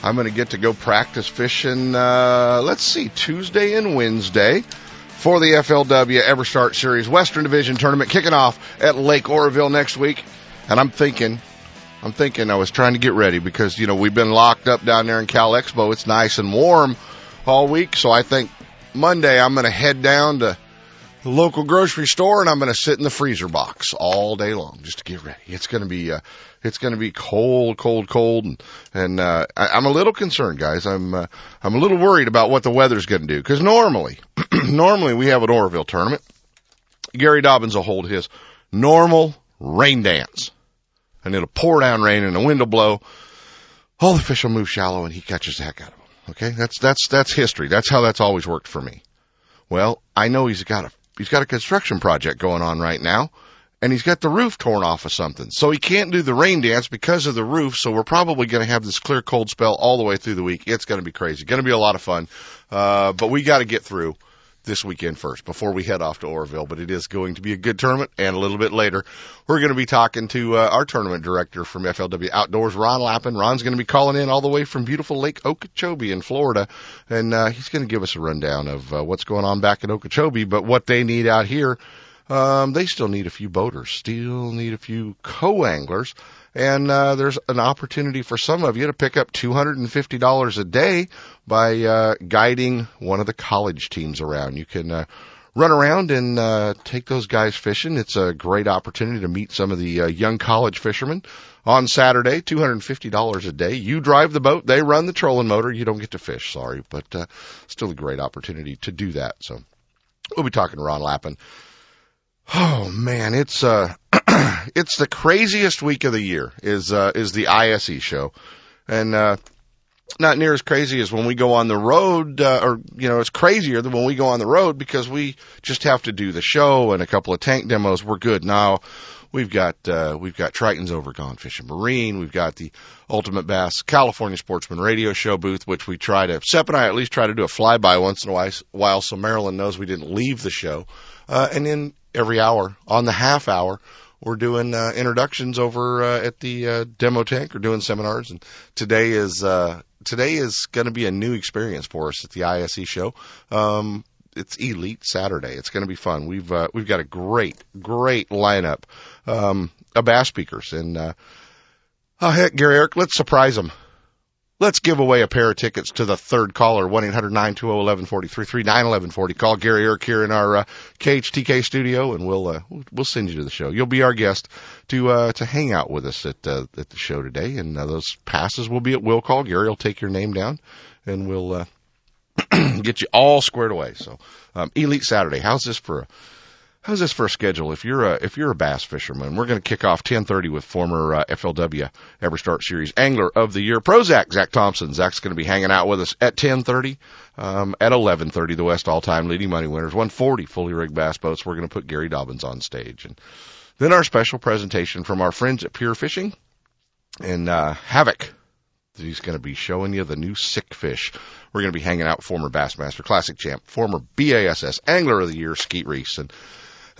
I'm going to get to go practice fishing, Tuesday and Wednesday for the FLW EverStart Series Western Division Tournament, kicking off at Lake Oroville next week. And I was trying to get ready because, you know, we've been locked up down there in Cal Expo. It's nice and warm all week. So I think Monday I'm going to head down to the local grocery store and I'm going to sit in the freezer box all day long just to get ready. It's going to be cold. And I'm a little concerned, guys. I'm a little worried about what the weather's going to do. Cause normally we have an Oroville tournament. Gary Dobbins will hold his normal rain dance and it'll pour down rain and the wind will blow. All the fish will move shallow and he catches the heck out of them. Okay. That's history. That's how that's always worked for me. Well, I know he's got a construction project going on right now. And he's got the roof torn off of something. So he can't do the rain dance because of the roof. So we're probably going to have this clear, cold spell all the way through the week. It's going to be crazy. Going to be a lot of fun. But we got to get through this weekend first before we head off to Oroville. But it is going to be a good tournament. And a little bit later, we're going to be talking to our tournament director from FLW Outdoors, Ron Lappin. Ron's going to be calling in all the way from beautiful Lake Okeechobee in Florida. And he's going to give us a rundown of what's going on back in Okeechobee, but what they need out here. They still need a few boaters, still need a few co-anglers, and there's an opportunity for some of you to pick up $250 a day by guiding one of the college teams around. You can run around and take those guys fishing. It's a great opportunity to meet some of the young college fishermen on Saturday, $250 a day. You drive the boat, they run the trolling motor. You don't get to fish, sorry, but still a great opportunity to do that. So we'll be talking to Ron Lappin. Oh man, it's the craziest week of the year is the ISE show. And, not near as crazy as when we go on the road, it's crazier than when we go on the road because we just have to do the show and a couple of tank demos. We're good. Now we've got Triton's over Gone Fishing Marine. We've got the Ultimate Bass California Sportsman Radio Show booth, which we Sepp and I at least try to do a flyby once in a while. So Marilyn knows we didn't leave the show. And then, every hour, on the half hour, we're doing introductions over at the demo tank or doing seminars. And today is going to be a new experience for us at the ISE show. It's Elite Saturday. It's going to be fun. We've got a great lineup of bass speakers. And heck, Gary, Eric, let's surprise them. Let's give away a pair of tickets to the third caller, 1-800-920-1140, 339-1140. Call Gary Irk here in our KHTK studio, and we'll send you to the show. You'll be our guest to hang out with us at the show today, and those passes will be at will call. Gary will take your name down, and we'll get you all squared away. So Elite Saturday, how's this for a schedule? If you're a bass fisherman, we're going to kick off 10:30 with former FLW EverStart Series Angler of the Year Pro Zach Thompson. Zach's going to be hanging out with us at 10:30. At 11:30, the West all-time leading money winners, 140 fully rigged bass boats. We're going to put Gary Dobbins on stage, and then our special presentation from our friends at Pure Fishing and Havoc. He's going to be showing you the new sick fish. We're going to be hanging out with former Bassmaster Classic champ, former BASS Angler of the Year Skeet Reese, and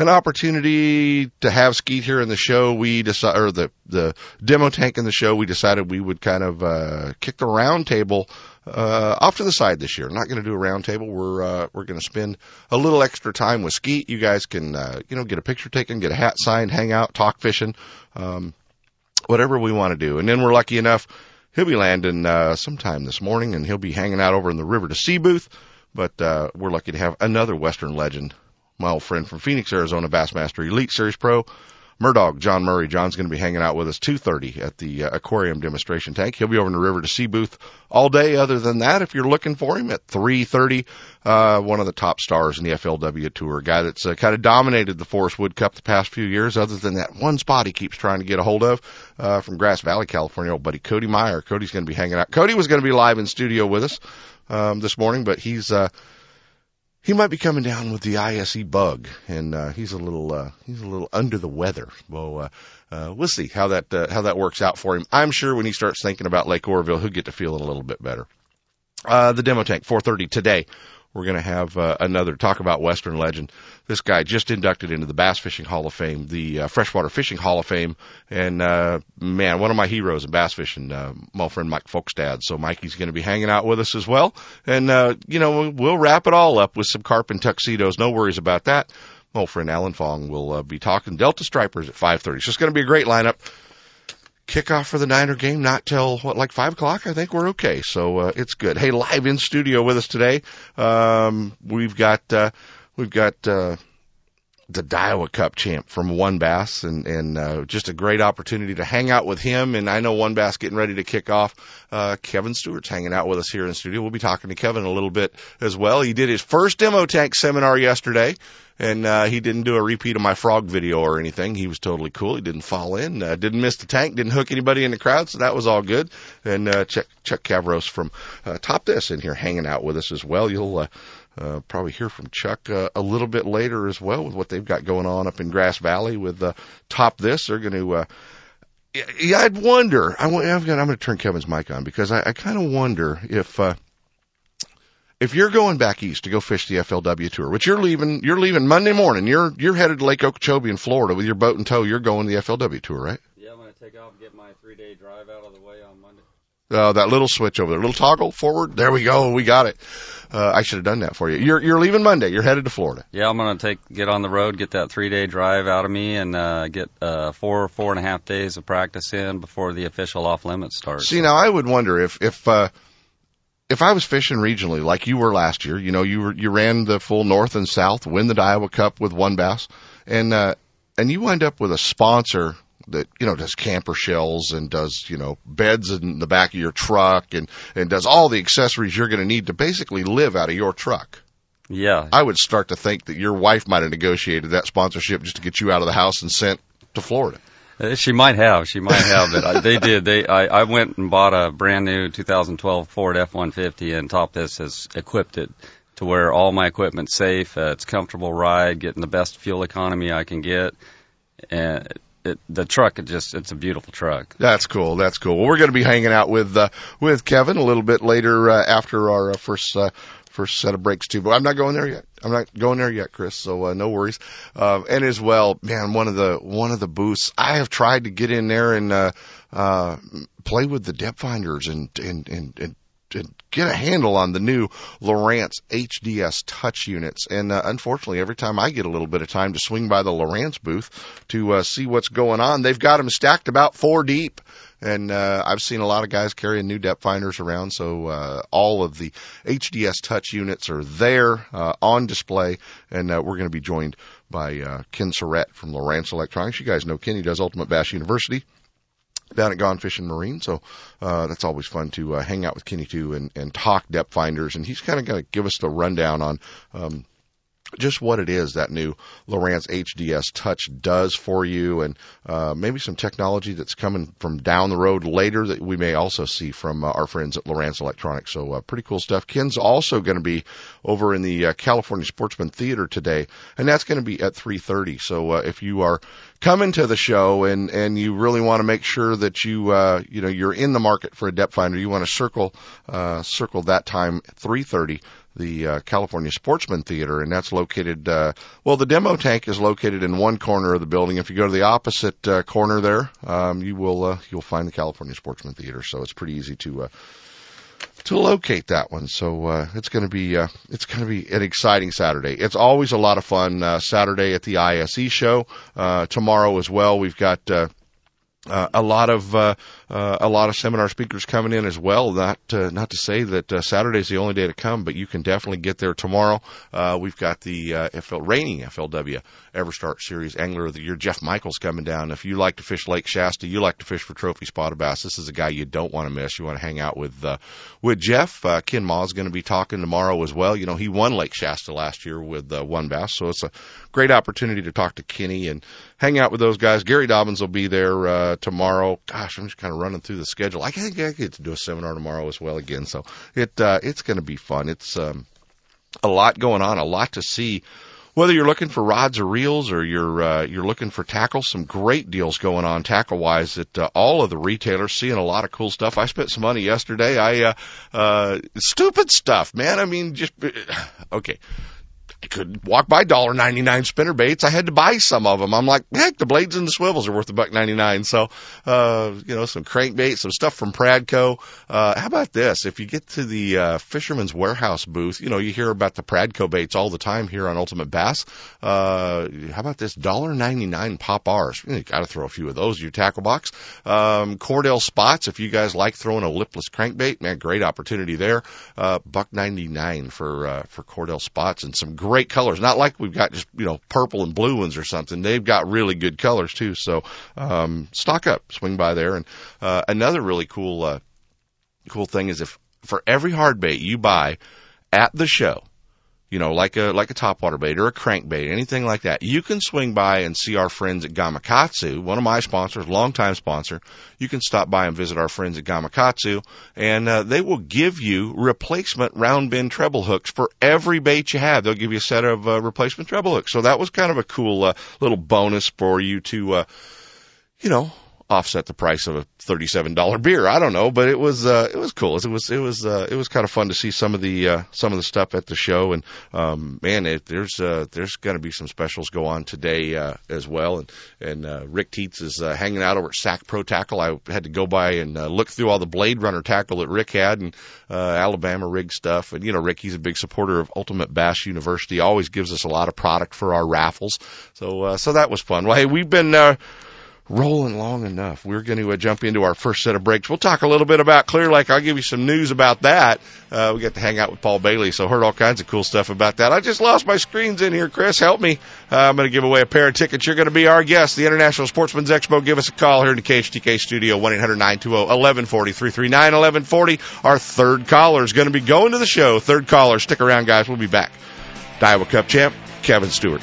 an opportunity to have Skeet here in the show. We decided, or the demo tank in the show, we decided we would kind of kick the round table off to the side this year. Not going to do a round table. We're going to spend a little extra time with Skeet. You guys can get a picture taken, get a hat signed, hang out, talk fishing, whatever we want to do. And then we're lucky enough, he'll be landing sometime this morning, and he'll be hanging out over in the River2Sea booth. But we're lucky to have another Western legend, my old friend from Phoenix, Arizona, Bassmaster Elite Series Pro, Murdog, John Murray. John's going to be hanging out with us 2:30 at the aquarium demonstration tank. He'll be over in the River2Sea booth all day. Other than that, if you're looking for him at 3:30, one of the top stars in the FLW Tour, a guy that's kind of dominated the Forest Wood Cup the past few years, other than that one spot he keeps trying to get a hold of from Grass Valley, California, old buddy Cody Meyer. Cody's going to be hanging out. Cody was going to be live in studio with us this morning, but he might be coming down with the ISE bug, and he's a little under the weather. Well, we'll see how that works out for him. I'm sure when he starts thinking about Lake Oroville, he'll get to feeling a little bit better. The demo tank, 4:30 today. We're going to have another talk about Western legend. This guy just inducted into the Bass Fishing Hall of Fame, the Freshwater Fishing Hall of Fame, and man, one of my heroes in bass fishing, my friend Mike Folkstad. So Mikey's going to be hanging out with us as well, and we'll wrap it all up with some carp and tuxedos. No worries about that. My old friend Alan Fong will be talking Delta Stripers at 5:30. So it's going to be a great lineup. Kickoff for the Niner game, not till, 5 o'clock? I think we're okay. So, it's good. Hey, live in studio with us today. We've got the Daiwa Cup champ from One Bass and just a great opportunity to hang out with him. And I know One Bass getting ready to kick off. Kevin Stewart's hanging out with us here in the studio. We'll be talking to Kevin a little bit as well. He did his first demo tank seminar yesterday. And he didn't do a repeat of my frog video or anything. He was totally cool. He didn't fall in, didn't miss the tank, didn't hook anybody in the crowd, so that was all good. And Chuck Cavros from Top This in here hanging out with us as well. You'll probably hear from Chuck a little bit later as well with what they've got going on up in Grass Valley with Top This. They're going to... Yeah, I'd wonder... I'm going to turn Kevin's mic on because I kind of wonder if... If you're going back east to go fish the FLW Tour, which you're leaving Monday morning. You're headed to Lake Okeechobee in Florida with your boat in tow. You're going to the FLW Tour, right? Yeah, I'm going to take off and get my 3-day drive out of the way on Monday. That little switch over there, little toggle forward. There we go. We got it. I should have done that for you. You're leaving Monday. You're headed to Florida. Yeah, I'm going to get on the road, get that 3-day drive out of me, and get 4.5 days of practice in before the official off limits starts. See, now I would wonder if I was fishing regionally like you were last year. You know, you ran the full north and south, win the Daiwa Cup with One Bass, and you wind up with a sponsor that, you know, does camper shells and does, you know, beds in the back of your truck and does all the accessories you're going to need to basically live out of your truck. Yeah. I would start to think that your wife might have negotiated that sponsorship just to get you out of the house and sent to Florida. She might have, but they did. I went and bought a brand new 2012 Ford F-150, and Top This has equipped it to where all my equipment's safe. It's a comfortable ride, getting the best fuel economy I can get, and the truck, it's a beautiful truck. That's cool. That's cool. Well, we're going to be hanging out with Kevin a little bit later after our first set of breaks too, but I'm not going there yet, Chris, so no worries. And as well, man, one of the booths I have tried to get in there and play with the depth finders and get a handle on the new Lowrance HDS Touch units. And unfortunately, every time I get a little bit of time to swing by the Lowrance booth to see what's going on, they've got them stacked about 4 deep. And I've seen a lot of guys carrying new depth finders around, so all of the HDS Touch units are there on display. And we're going to be joined by Ken Sarratt from Lowrance Electronics. You guys know Ken. He does Ultimate Bass University down at Gone Fishing Marine, so that's always fun to hang out with Kenny too and talk depth finders, and he's kind of going to give us the rundown on just what it is that new Lowrance HDS Touch does for you, and maybe some technology that's coming from down the road later that we may also see from our friends at Lowrance Electronics. So pretty cool stuff. Ken's also going to be over in the California Sportsman Theater today, and that's going to be at 3:30. So if you are coming to the show and you really want to make sure that you you're in the market for a depth finder, you want to circle that time, 3:30. The California Sportsman Theater, and that's located, the demo tank is located in one corner of the building. If you go to the opposite corner there, you'll find the California Sportsman Theater. So it's pretty easy to locate that one. So it's going to be an exciting Saturday. It's always a lot of fun Saturday at the ISE show. Tomorrow as well, we've got a lot of seminar speakers coming in as well. Not to say that Saturday's the only day to come, but you can definitely get there tomorrow. We've got the reigning FLW EverStart Series Angler of the Year, Jeff Michaels, coming down. If you like to fish Lake Shasta, you like to fish for trophy spotted bass, this is a guy you don't want to miss. You want to hang out with Jeff. Ken Ma's going to be talking tomorrow as well. You know, he won Lake Shasta last year with One Bass, so it's a great opportunity to talk to Kenny and hang out with those guys. Gary Dobbins will be there tomorrow. Gosh, I'm just kind of running through the schedule. I think I get to do a seminar tomorrow as well again, so it's going to be fun. It's a lot going on, a lot to see. Whether you're looking for rods or reels, or you're looking for tackle, some great deals going on tackle-wise at all of the retailers. Seeing a lot of cool stuff. I spent some money yesterday. I stupid stuff, man. I mean, just okay. I could walk by $1.99 spinner baits. I had to buy some of them. I'm like, heck, the blades and the swivels are worth $1.99. So, some crankbaits, some stuff from Pradco. How about this? If you get to the Fisherman's Warehouse booth, you know, you hear about the Pradco baits all the time here on Ultimate Bass. How about this? $1.99 Pop R's. You got to throw a few of those in your tackle box. Cordell spots. If you guys like throwing a lipless crankbait, man, great opportunity there. $1.99 for Cordell spots, and some great colors. Not like we've got just, purple and blue ones or something. They've got really good colors too. So, stock up, swing by there. And, another really cool thing is, if for every hard bait you buy at the show, like a topwater bait or a crankbait, anything like that, you can swing by and see our friends at Gamakatsu, one of my sponsors, longtime sponsor. You can stop by and visit our friends at Gamakatsu, and they will give you replacement round bend treble hooks for every bait you have. They'll give you a set of replacement treble hooks. So that was kind of a cool little bonus for you to, offset the price of a $37 beer. I don't know, but it was cool. It was kind of fun to see some of the stuff at the show. And, there's going to be some specials go on today, as well. And Rick Teets is hanging out over at Sac Pro Tackle. I had to go by and look through all the Blade Runner tackle that Rick had, and, Alabama rig stuff. And, Rick, he's a big supporter of Ultimate Bass University, always gives us a lot of product for our raffles. So that was fun. Well, hey, we've been, rolling long enough. We're going to jump into our first set of breaks. We'll talk a little bit about Clear Lake. I'll give you some news about that. We got to hang out with Paul Bailey, so heard all kinds of cool stuff about that. I just lost my screens in here, Chris. Help me. I'm going to give away a pair of tickets. You're going to be our guest. The International Sportsman's Expo. Give us a call here in the KHTK studio, 1-800-920-1140, 339-1140. Our third caller is going to be going to the show. Third caller. Stick around, guys. We'll be back. Daiwa Cup champ, Kevin Stewart.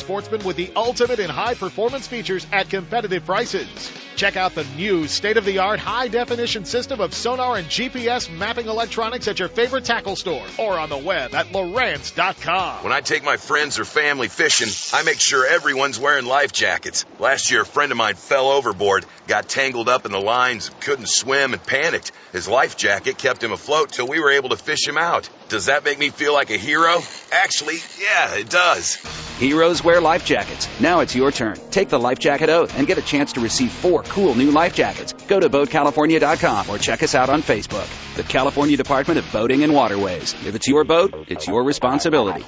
sportsmen with the ultimate in high-performance features at competitive prices. Check out the new state-of-the-art high-definition system of sonar and GPS mapping electronics at your favorite tackle store or on the web at Lowrance.com. When I take my friends or family fishing, I make sure everyone's wearing life jackets. Last year, a friend of mine fell overboard, got tangled up in the lines, couldn't swim, and panicked. His life jacket kept him afloat till we were able to fish him out. Does that make me feel like a hero? Actually, yeah, it does. Heroes wear life jackets. Now it's your turn. Take the life jacket oath and get a chance to receive 4 cool new life jackets. Go to BoatCalifornia.com or check us out on Facebook. The California Department of Boating and Waterways. If it's your boat, it's your responsibility.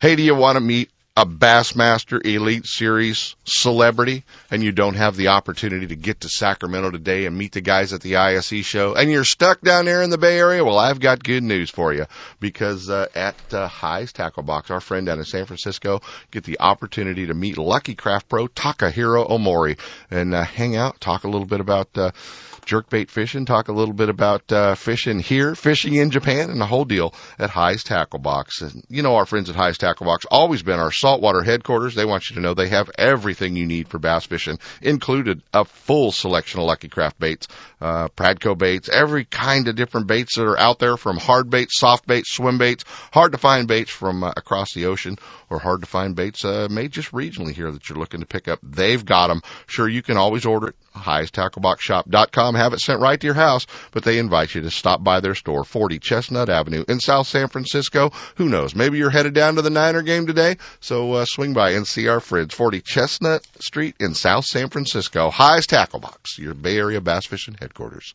Hey, do you want to meet a Bassmaster Elite Series celebrity, and you don't have the opportunity to get to Sacramento today and meet the guys at the ISE show, and you're stuck down there in the Bay Area? Well, I've got good news for you, because at High's Tackle Box, our friend down in San Francisco, get the opportunity to meet Lucky Craft Pro Takahiro Omori and hang out, talk a little bit about jerkbait fishing, talk a little bit about fishing here, fishing in Japan, and the whole deal at High's Tackle Box. And you know, our friends at High's Tackle Box always been our saltwater headquarters. They want you to know they have everything you need for bass fishing, included a full selection of Lucky Craft baits, Pradco baits, every kind of different baits that are out there, from hard baits, soft baits, swim baits, hard to find baits from across the ocean, or hard to find baits made just regionally here that you're looking to pick up. They've got them. Sure, you can always order it, highstackleboxshop.com, have it sent right to your house, but they invite you to stop by their store, 40 Chestnut Avenue in South San Francisco. Who knows? Maybe you're headed down to the Niner game today, so swing by and see our friends, 40 Chestnut Street in South San Francisco. High's Tackle Box, your Bay Area bass fishing headquarters.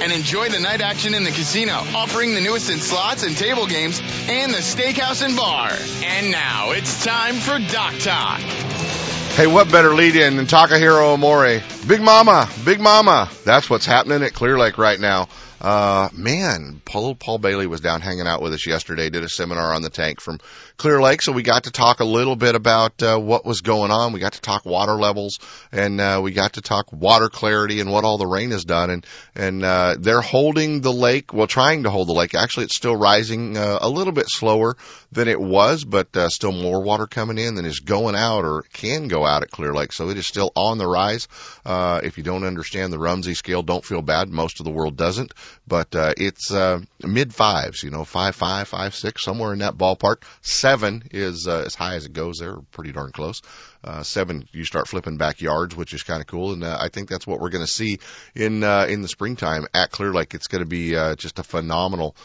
and enjoy the night action in the casino, offering the newest in slots and table games and the steakhouse and bar. And now it's time for Doc Talk. Hey, what better lead in than Takahiro Omori? Big Mama, Big Mama. That's what's happening at Clear Lake right now. Man, Paul Bailey was down hanging out with us yesterday, did a seminar on the tank from Clear Lake, so we got to talk a little bit about what was going on. We got to talk water levels, and we got to talk water clarity and what all the rain has done. And they're holding the lake, well, trying to hold the lake. Actually, it's still rising a little bit slower than it was, but still more water coming in than is going out or can go out at Clear Lake, so it is still on the rise. If you don't understand the Rumsey scale, don't feel bad. Most of the world doesn't. But it's mid fives, you know, 5.5, 5.6, somewhere in that ballpark. 7 is as high as it goes there, pretty darn close. 7, you start flipping backyards, which is kind of cool, and I think that's what we're going to see in the springtime at Clear Lake. It's going to be just a phenomenal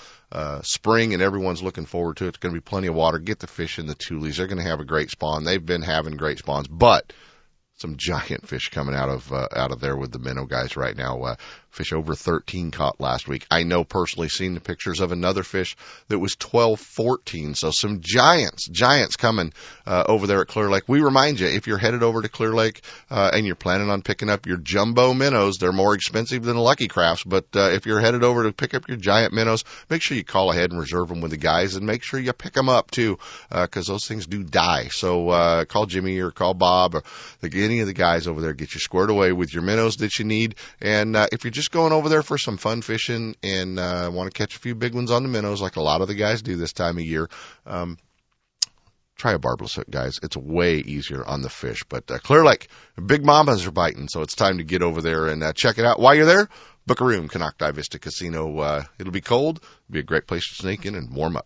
spring, and everyone's looking forward to it. It's going to be plenty of water. Get the fish in the tulies. They're going to have a great spawn. They've been having great spawns, but some giant fish coming out of there with the minnow guys right now. Fish over 13 caught last week. I know personally, seen the pictures of another fish that was 12, 14. So some giants coming over there at Clear Lake. We remind you, if you're headed over to Clear Lake and you're planning on picking up your jumbo minnows, they're more expensive than Lucky Crafts. But if you're headed over to pick up your giant minnows, make sure you call ahead and reserve them with the guys, and make sure you pick them up too, because those things do die. So call Jimmy or call Bob or any of the guys over there, get you squared away with your minnows that you need. And if you're just going over there for some fun fishing and want to catch a few big ones on the minnows, like a lot of the guys do this time of year, try a barbless hook, guys. It's way easier on the fish. But Clear Lake, Big Mamas are biting, so it's time to get over there and check it out. While you're there, book a room, Konocti Vista Casino. It'll be cold. It'll be a great place to sneak in and warm up.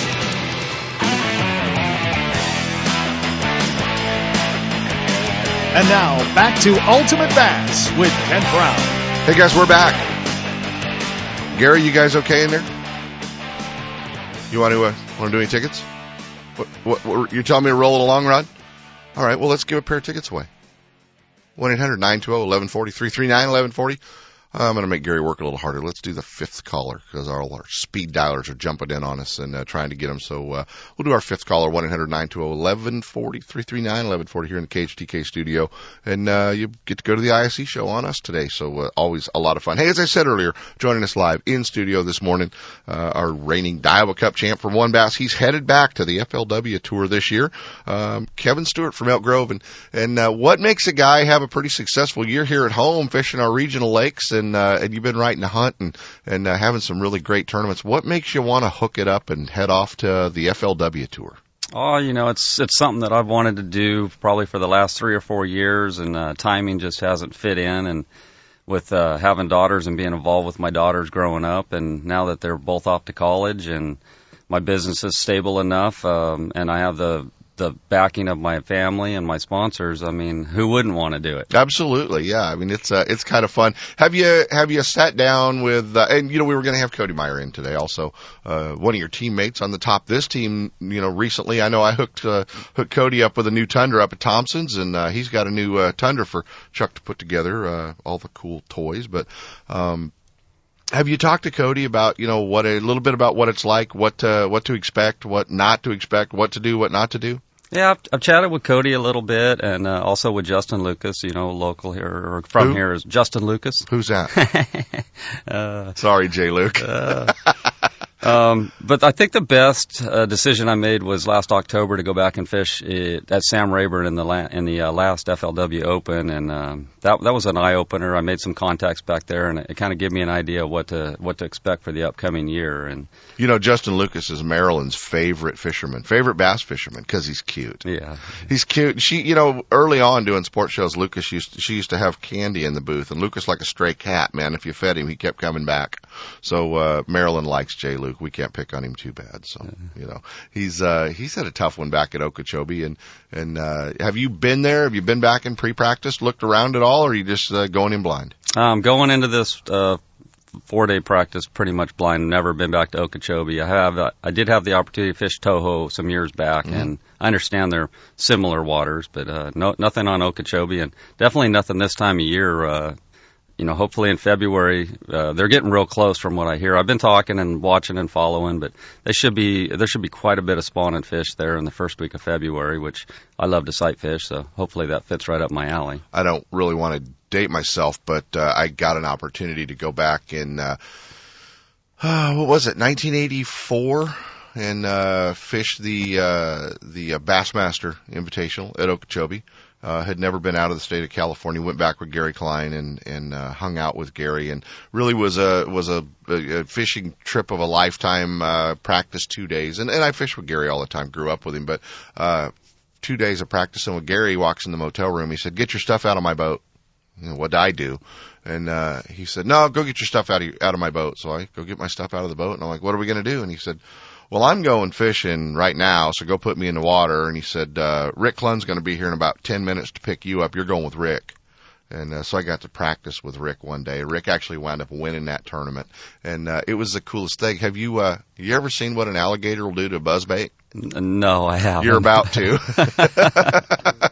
And now, back to Ultimate Bass with Kent Brown. Hey guys, we're back. Gary, you guys okay in there? You want to do any tickets? What, you're telling me to roll it along, Rod? All right, well, let's give a pair of tickets away. 1-800-920-1140, 339-1140. I'm going to make Gary work a little harder. Let's do the fifth caller, because all our speed dialers are jumping in on us and trying to get them. So we'll do our fifth caller, 1-800-920-1140, 339-1140 here in the KHTK studio. And you get to go to the ISE show on us today, so always a lot of fun. Hey, as I said earlier, joining us live in studio this morning, our reigning Daiwa Cup champ from One Bass. He's headed back to the FLW Tour this year. Kevin Stewart from Elk Grove. And what makes a guy have a pretty successful year here at home fishing our regional lakes? And you've been riding a hunt and having some really great tournaments. What makes you want to hook it up and head off to the FLW Tour? Oh, you know, it's something that I've wanted to do probably for the last 3 or 4 years, and timing just hasn't fit in. And with having daughters and being involved with my daughters growing up, and now that they're both off to college and my business is stable enough, and I have the backing of my family and my sponsors, I mean, who wouldn't want to do it? Absolutely, yeah. I mean, it's kind of fun. Have you sat down with and you know, we were going to have Cody Meyer in today also, one of your teammates on the Top This team, you know, recently. I know I hooked Cody up with a new Tundra up at Thompson's, and he's got a new Tundra for Chuck to put together, all the cool toys, but have you talked to Cody about, you know, a little bit about what it's like, what to expect, what not to expect, what to do, what not to do? Yeah, I've chatted with Cody a little bit, and also with Justin Lucas, you know, local here, or from here is Justin Lucas. Who's that? Sorry, J. Luke. But I think the best decision I made was last October to go back and fish at Sam Rayburn in the last FLW Open, and that was an eye opener. I made some contacts back there, and it kind of gave me an idea of what to expect for the upcoming year. And you know, Justin Lucas is Maryland's favorite bass fisherman, because he's cute. Yeah, he's cute. She, you know, early on doing sports shows, Lucas used to have Candy in the booth, and Lucas, like a stray cat, man. If you fed him, he kept coming back. So Maryland likes J. Luke. We can't pick on him too bad. So, you know, he's had a tough one back at Okeechobee. And have you been there? Have you been back in pre-practice, looked around at all, or are you just going in blind? I'm going into this 4-day practice pretty much blind. Never been back to Okeechobee. I did have the opportunity to fish Toho some years back, mm-hmm. and I understand they're similar waters, but nothing on Okeechobee, and definitely nothing this time of year. You know, hopefully in February, they're getting real close from what I hear. I've been talking and watching and following, but there should be quite a bit of spawn and fish there in the first week of February, which I love to sight fish, so hopefully that fits right up my alley. I don't really want to date myself, but I got an opportunity to go back in, 1984? And fish the Bassmaster Invitational at Okeechobee. Had never been out of the state of California. Went back with Gary Klein and hung out with Gary, and really was a fishing trip of a lifetime. Practice 2 days, and I fished with Gary all the time. Grew up with him, but 2 days of practicing with Gary. He walks in the motel room. He said, "Get your stuff out of my boat." You know, what did I do? And he said, "No, go get your stuff out of my boat." So I go get my stuff out of the boat, and I'm like, "What are we gonna do?" And he said, "Well, I'm going fishing right now, so go put me in the water." And he said, "Rick Klun's going to be here in about 10 minutes to pick you up. You're going with Rick." And so I got to practice with Rick one day. Rick actually wound up winning that tournament. And it was the coolest thing. Have you you ever seen what an alligator will do to a buzzbait? No, I haven't. You're about to.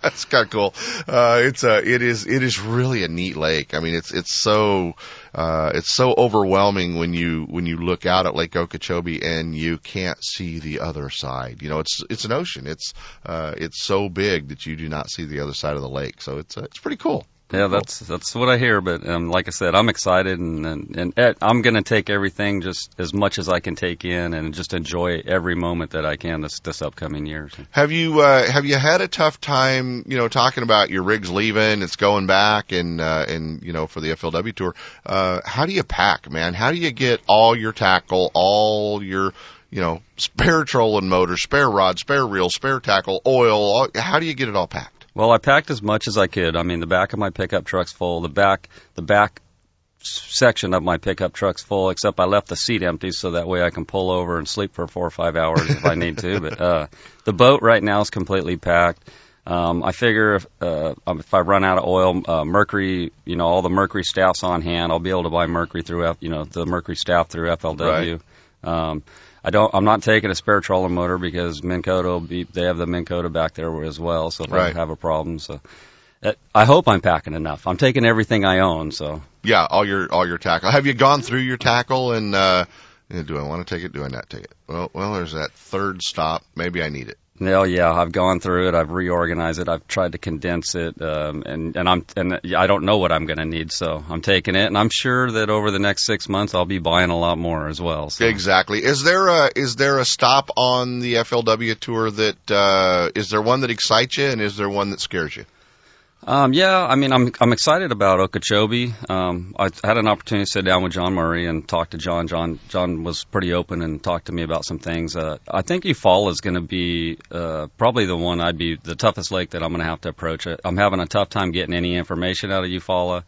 It's kind of cool. It is really a neat lake. I mean, it's so overwhelming when you look out at Lake Okeechobee and you can't see the other side. You know, it's an ocean. It's so big that you do not see the other side of the lake. So it's pretty cool. Yeah, that's what I hear. But like I said, I'm excited, and I'm going to take everything just as much as I can take in, and just enjoy every moment that I can this upcoming year. Have you had a tough time, you know, talking about your rig's leaving, it's going back, and you know, for the FLW tour? How do you pack, man? How do you get all your tackle, all your, you know, spare trolling motor, spare rod, spare reel, spare tackle, oil? How do you get it all packed? Well, I packed as much as I could. I mean, the back of my pickup truck's full. The back section of my pickup truck's full, except I left the seat empty so that way I can pull over and sleep for 4 or 5 hours if I need to. But the boat right now is completely packed. I figure if I run out of oil, mercury, you know, all the mercury staff's on hand. I'll be able to buy mercury through FLW. Right. I'm not taking a spare trolling motor because they have the Minn Kota back there as well, so I don't have a problem. So I hope I'm packing enough. I'm taking everything I own. So yeah, all your tackle. Have you gone through your tackle and do I want to take it? Do I not take it? Well, there's that third stop. Maybe I need it. No, yeah, I've gone through it. I've reorganized it. I've tried to condense it, and I don't know what I'm going to need, so I'm taking it. And I'm sure that over the next 6 months, I'll be buying a lot more as well. So. Exactly. Is there a stop on the FLW tour that is there one that excites you, and is there one that scares you? Yeah, I mean, I'm excited about Okeechobee. I had an opportunity to sit down with John Murray and talk to John. John was pretty open and talked to me about some things. I think Eufaula is going to be probably the toughest lake that I'm going to have to approach. I'm having a tough time getting any information out of Eufaula.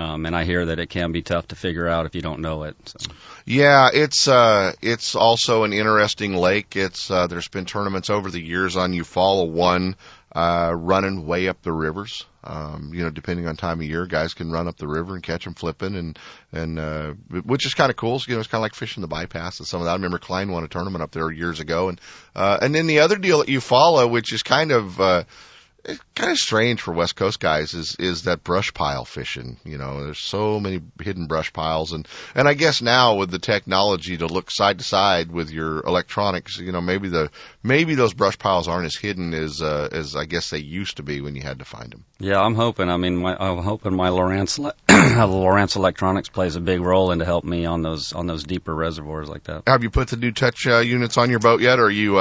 And I hear that it can be tough to figure out if you don't know it. So. Yeah, it's also an interesting lake. There's been tournaments over the years on Eufaula 1 running way up the rivers. Depending on time of year, guys can run up the river and catch them flipping, and which is kind of cool. So, it's kind of like fishing the bypass and some of that. I remember Klein won a tournament up there years ago, and then the other deal that Eufaula, which is kind of strange for West Coast guys, is that brush pile fishing. There's so many hidden brush piles, and I guess now with the technology to look side to side with your electronics, maybe those brush piles aren't as hidden as I guess they used to be when you had to find them. Yeah, I'm hoping. I'm hoping my Lowrance Electronics plays a big role in to help me on those deeper reservoirs like that. Have you put the new touch units on your boat yet, or are you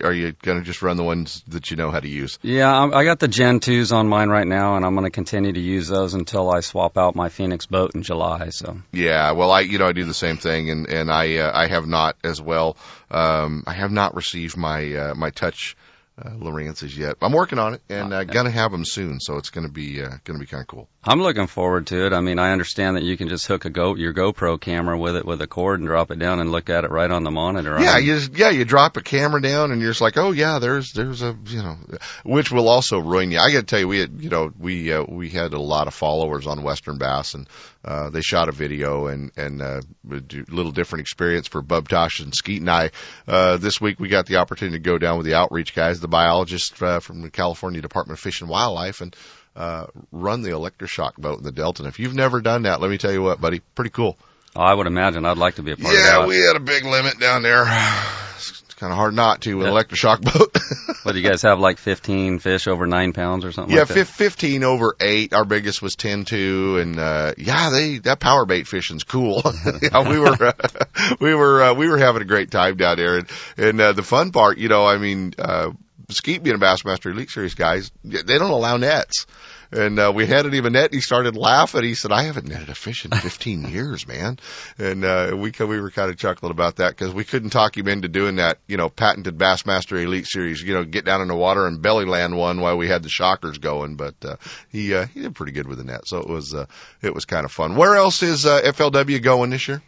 going to just run the ones that you know how to use? Yeah. I got the Gen 2s on mine right now, and I'm going to continue to use those until I swap out my Phoenix boat in July. So yeah, well, I do the same thing, and I have not as well. I have not received my touch Lowrances yet. I'm working on it, and gonna have them soon. So it's gonna be kind of cool. I'm looking forward to it. I understand that you can just hook your GoPro camera with a cord and drop it down and look at it right on the monitor. Yeah, you drop a camera down and you're just like, oh yeah, there's a which will also ruin you. I got to tell you, we had a lot of followers on Western Bass, and they shot a video and a little different experience for Bub Tosh and Skeet and I. This week we got the opportunity to go down with the outreach guys, the biologist from the California Department of Fish and Wildlife, and run the electroshock boat in the Delta. And if you've never done that, let me tell you what, buddy, pretty cool. Oh, I would imagine. I'd like to be a part of that. Yeah, we had a big limit down there. It's kind of hard not to with an electroshock boat. What, do you guys have like 15 fish over 9 pounds or something like that? Yeah, 15 over 8. Our biggest was 10-2, and that power bait fishing's cool. We were having a great time down there, and the fun part, Skeet being a Bassmaster Elite Series guys, they don't allow nets. And we handed him a net, and he started laughing. He said, I haven't netted a fish in 15 years, man. And we were kind of chuckling about that because we couldn't talk him into doing that, patented Bassmaster Elite Series, get down in the water and belly land one while we had the shockers going. But he did pretty good with the net, so it was kind of fun. Where else is FLW going this year?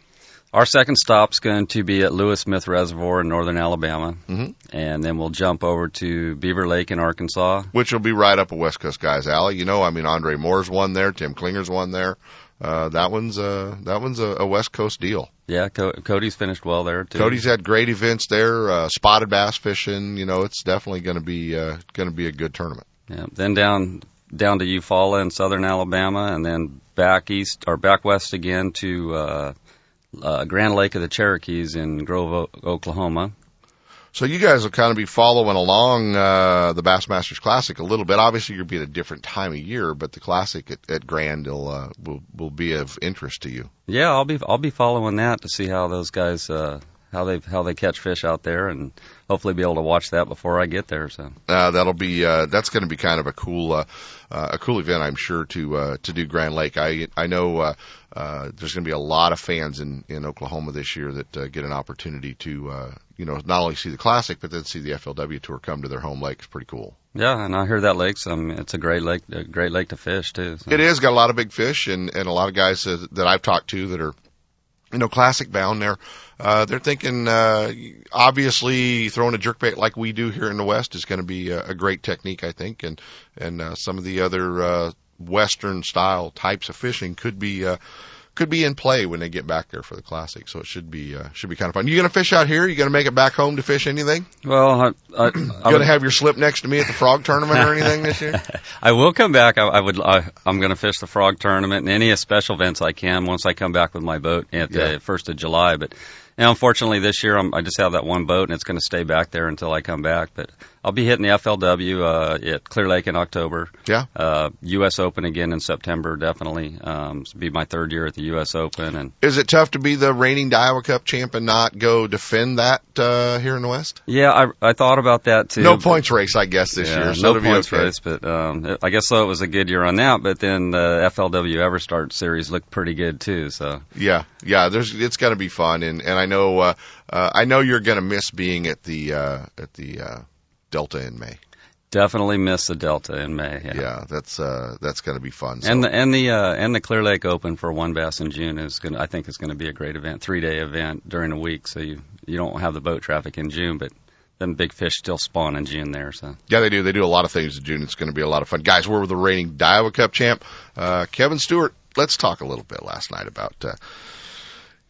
Our second stop's going to be at Lewis Smith Reservoir in northern Alabama, mm-hmm. and then we'll jump over to Beaver Lake in Arkansas. Which will be right up a West Coast guys' alley. Andre Moore's one there, Tim Klinger's one there. That one's a West Coast deal. Yeah, Cody's finished well there too. Cody's had great events there, spotted bass fishing. It's definitely going to be a good tournament. Yeah, then down to Eufaula in southern Alabama, and then back west again to Grand Lake of the Cherokees in Grove, Oklahoma. So you guys will kind of be following along the Bassmasters Classic a little bit. Obviously, you'll be at a different time of year, but the Classic at Grand will be of interest to you. Yeah, I'll be following that to see how those guys how they catch fish out there, and hopefully be able to watch that before I get there. So that's going to be kind of a cool event, I'm sure, to do Grand Lake. I know there's going to be a lot of fans in Oklahoma this year that get an opportunity to not only see the Classic but then see the FLW Tour come to their home lake. It's pretty cool. Yeah, and I hear that lake's it's a great lake to fish too. So. It is got a lot of big fish and a lot of guys that I've talked to that are Classic bound there. They're thinking, obviously throwing a jerkbait like we do here in the West is going to be a great technique, I think. And some of the other, Western style types of fishing could be in play when they get back there for the Classic. So it should be kind of fun. You going to fish out here? You going to make it back home to fish anything? Well, I going to have your slip next to me at the frog tournament or anything this year? I will come back. I'm going to fish the frog tournament and any special events I can once I come back with my boat at the 1st of July. But unfortunately this year I just have that one boat, and it's going to stay back there until I come back. But I'll be hitting the FLW at Clear Lake in October. Yeah. U.S. Open again in September, definitely. It'll be my third year at the U.S. Open. And is it tough to be the reigning Daiwa Cup champ and not go defend that here in the West? Yeah, I thought about that too. No points race, I guess, this year. So no points race, but I guess so. It was a good year on that. But then the FLW EverStart Series looked pretty good too. So yeah, it's going to be fun, and I know you're going to miss being at the Delta in May. Definitely miss the Delta in May. Yeah, that's going to be fun. So. And the Clear Lake Open for One Bass in June is going to be a great event, 3-day event during a week. So you don't have the boat traffic in June, but them big fish still spawn in June there. So yeah, they do. They do a lot of things in June. It's going to be a lot of fun, guys. We're with the reigning Daiwa Cup champ, Kevin Stewart. Let's talk a little bit last night about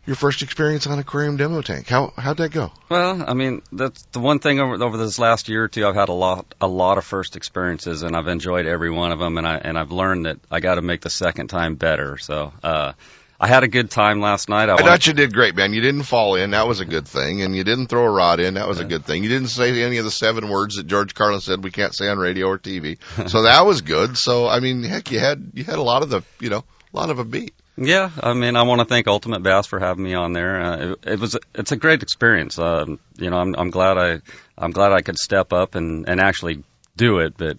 your first experience on aquarium demo tank. How'd that go? Well, I mean, that's the one thing over this last year or two. I've had a lot of first experiences, and I've enjoyed every one of them. And I've learned that I got to make the second time better. So I had a good time last night. I thought you did great, man. You didn't fall in. That was a good thing. And you didn't throw a rod in. That was a good thing. You didn't say any of the 7 words that George Carlin said we can't say on radio or TV. So that was good. So I mean, heck, you had a lot of a beat. Yeah, I mean, I want to thank Ultimate Bass for having me on there. It's a great experience. I'm glad I could step up and actually do it. But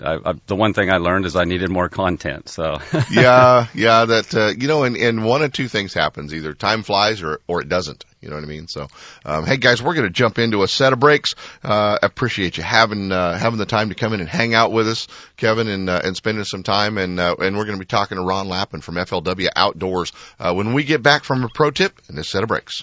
the one thing I learned is I needed more content. So yeah, that and one of two things happens: either time flies or it doesn't. You know what I mean? So, hey guys, we're going to jump into a set of breaks. Appreciate you having the time to come in and hang out with us, Kevin, and spending some time. And we're going to be talking to Ron Lappin from FLW Outdoors, when we get back from a pro tip in this set of breaks.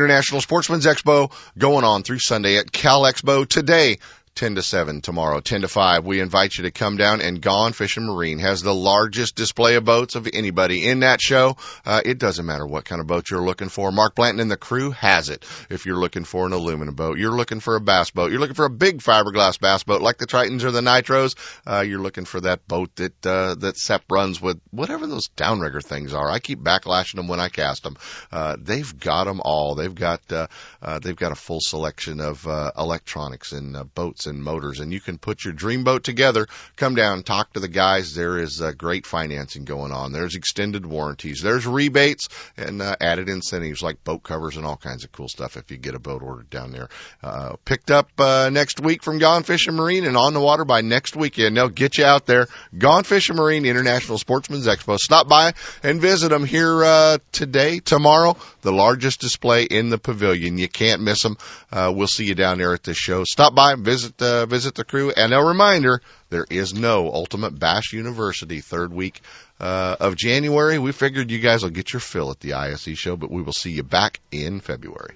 International Sportsman's Expo going on through Sunday at Cal Expo today. 10 to 7 tomorrow, 10 to 5. We invite you to come down, and Gone Fishing Marine has the largest display of boats of anybody in that show. It doesn't matter what kind of boat you're looking for. Mark Blanton and the crew has it. If you're looking for an aluminum boat, you're looking for a bass boat, you're looking for a big fiberglass bass boat like the Tritons or the Nitros, you're looking for that boat that Sep runs with, whatever those downrigger things are. I keep backlashing them when I cast them. They've got them all. They've got a full selection of electronics and boats and motors, and you can put your dream boat together. Come down, talk to the guys. There is great financing going on. There's extended warranties. There's rebates and added incentives like boat covers and all kinds of cool stuff if you get a boat ordered down there. Picked up next week from Gone Fishing Marine and on the water by next weekend. They'll get you out there. Gone Fishing Marine, International Sportsman's Expo. Stop by and visit them here today, tomorrow. The largest display in the pavilion. You can't miss them. We'll see you down there at this show. Stop by, visit the crew. And a reminder, there is no Ultimate Bass University 3rd week of January. We figured you guys will get your fill at the ISE show, but we will see you back in February.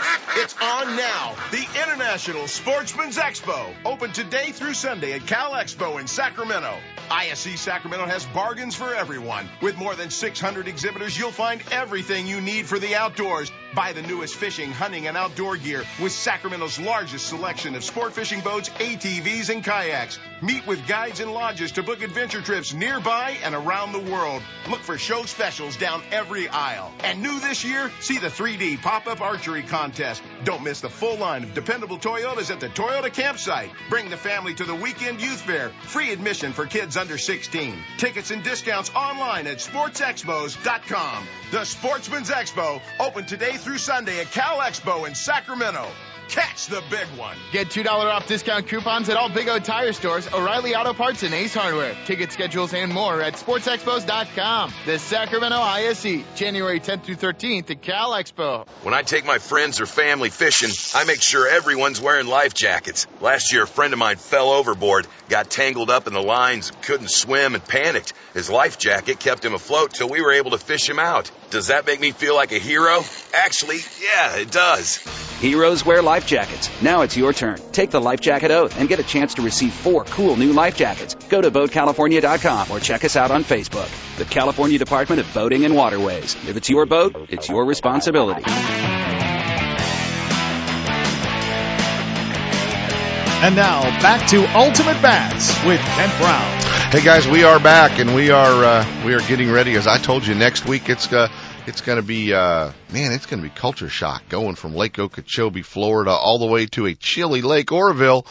It's on now, the International Sportsman's Expo, open today through Sunday at Cal Expo in Sacramento. ISE Sacramento has bargains for everyone. With more than 600 exhibitors, you'll find everything you need for the outdoors. Buy the newest fishing, hunting, and outdoor gear with Sacramento's largest selection of sport fishing boats, ATVs, and kayaks. Meet with guides and lodges to book adventure trips nearby and around the world. Look for show specials down every aisle. And new this year, see the 3D pop-up archery contest. Don't miss the full line of dependable Toyotas at the Toyota campsite. Bring the family to the weekend youth fair. Free admission for kids under 16. Tickets and discounts online at sportsexpos.com. The Sportsman's Expo, open today through Sunday at Cal Expo in Sacramento. Catch the big one. Get $2 off discount coupons at all Big O Tire stores, O'Reilly Auto Parts, and Ace Hardware. Ticket schedules and more at sportsexpos.com. The Sacramento ISE, January 10th through 13th at Cal Expo. When I take my friends or family fishing, I make sure everyone's wearing life jackets. Last year, a friend of mine fell overboard, got tangled up in the lines, couldn't swim, and panicked. His life jacket kept him afloat till we were able to fish him out. Does that make me feel like a hero? Actually, yeah, it does. Heroes wear life jackets. Now it's your turn. Take the life jacket oath and get a chance to receive 4 cool new life jackets. Go to BoatCalifornia.com or check us out on Facebook. The California Department of Boating and Waterways. If it's your boat, it's your responsibility. And now, back to Ultimate Bass with Kent Brown. Hey, guys, we are back, and we are getting ready. As I told you, next week it's going to be culture shock going from Lake Okeechobee, Florida, all the way to a chilly Lake Oroville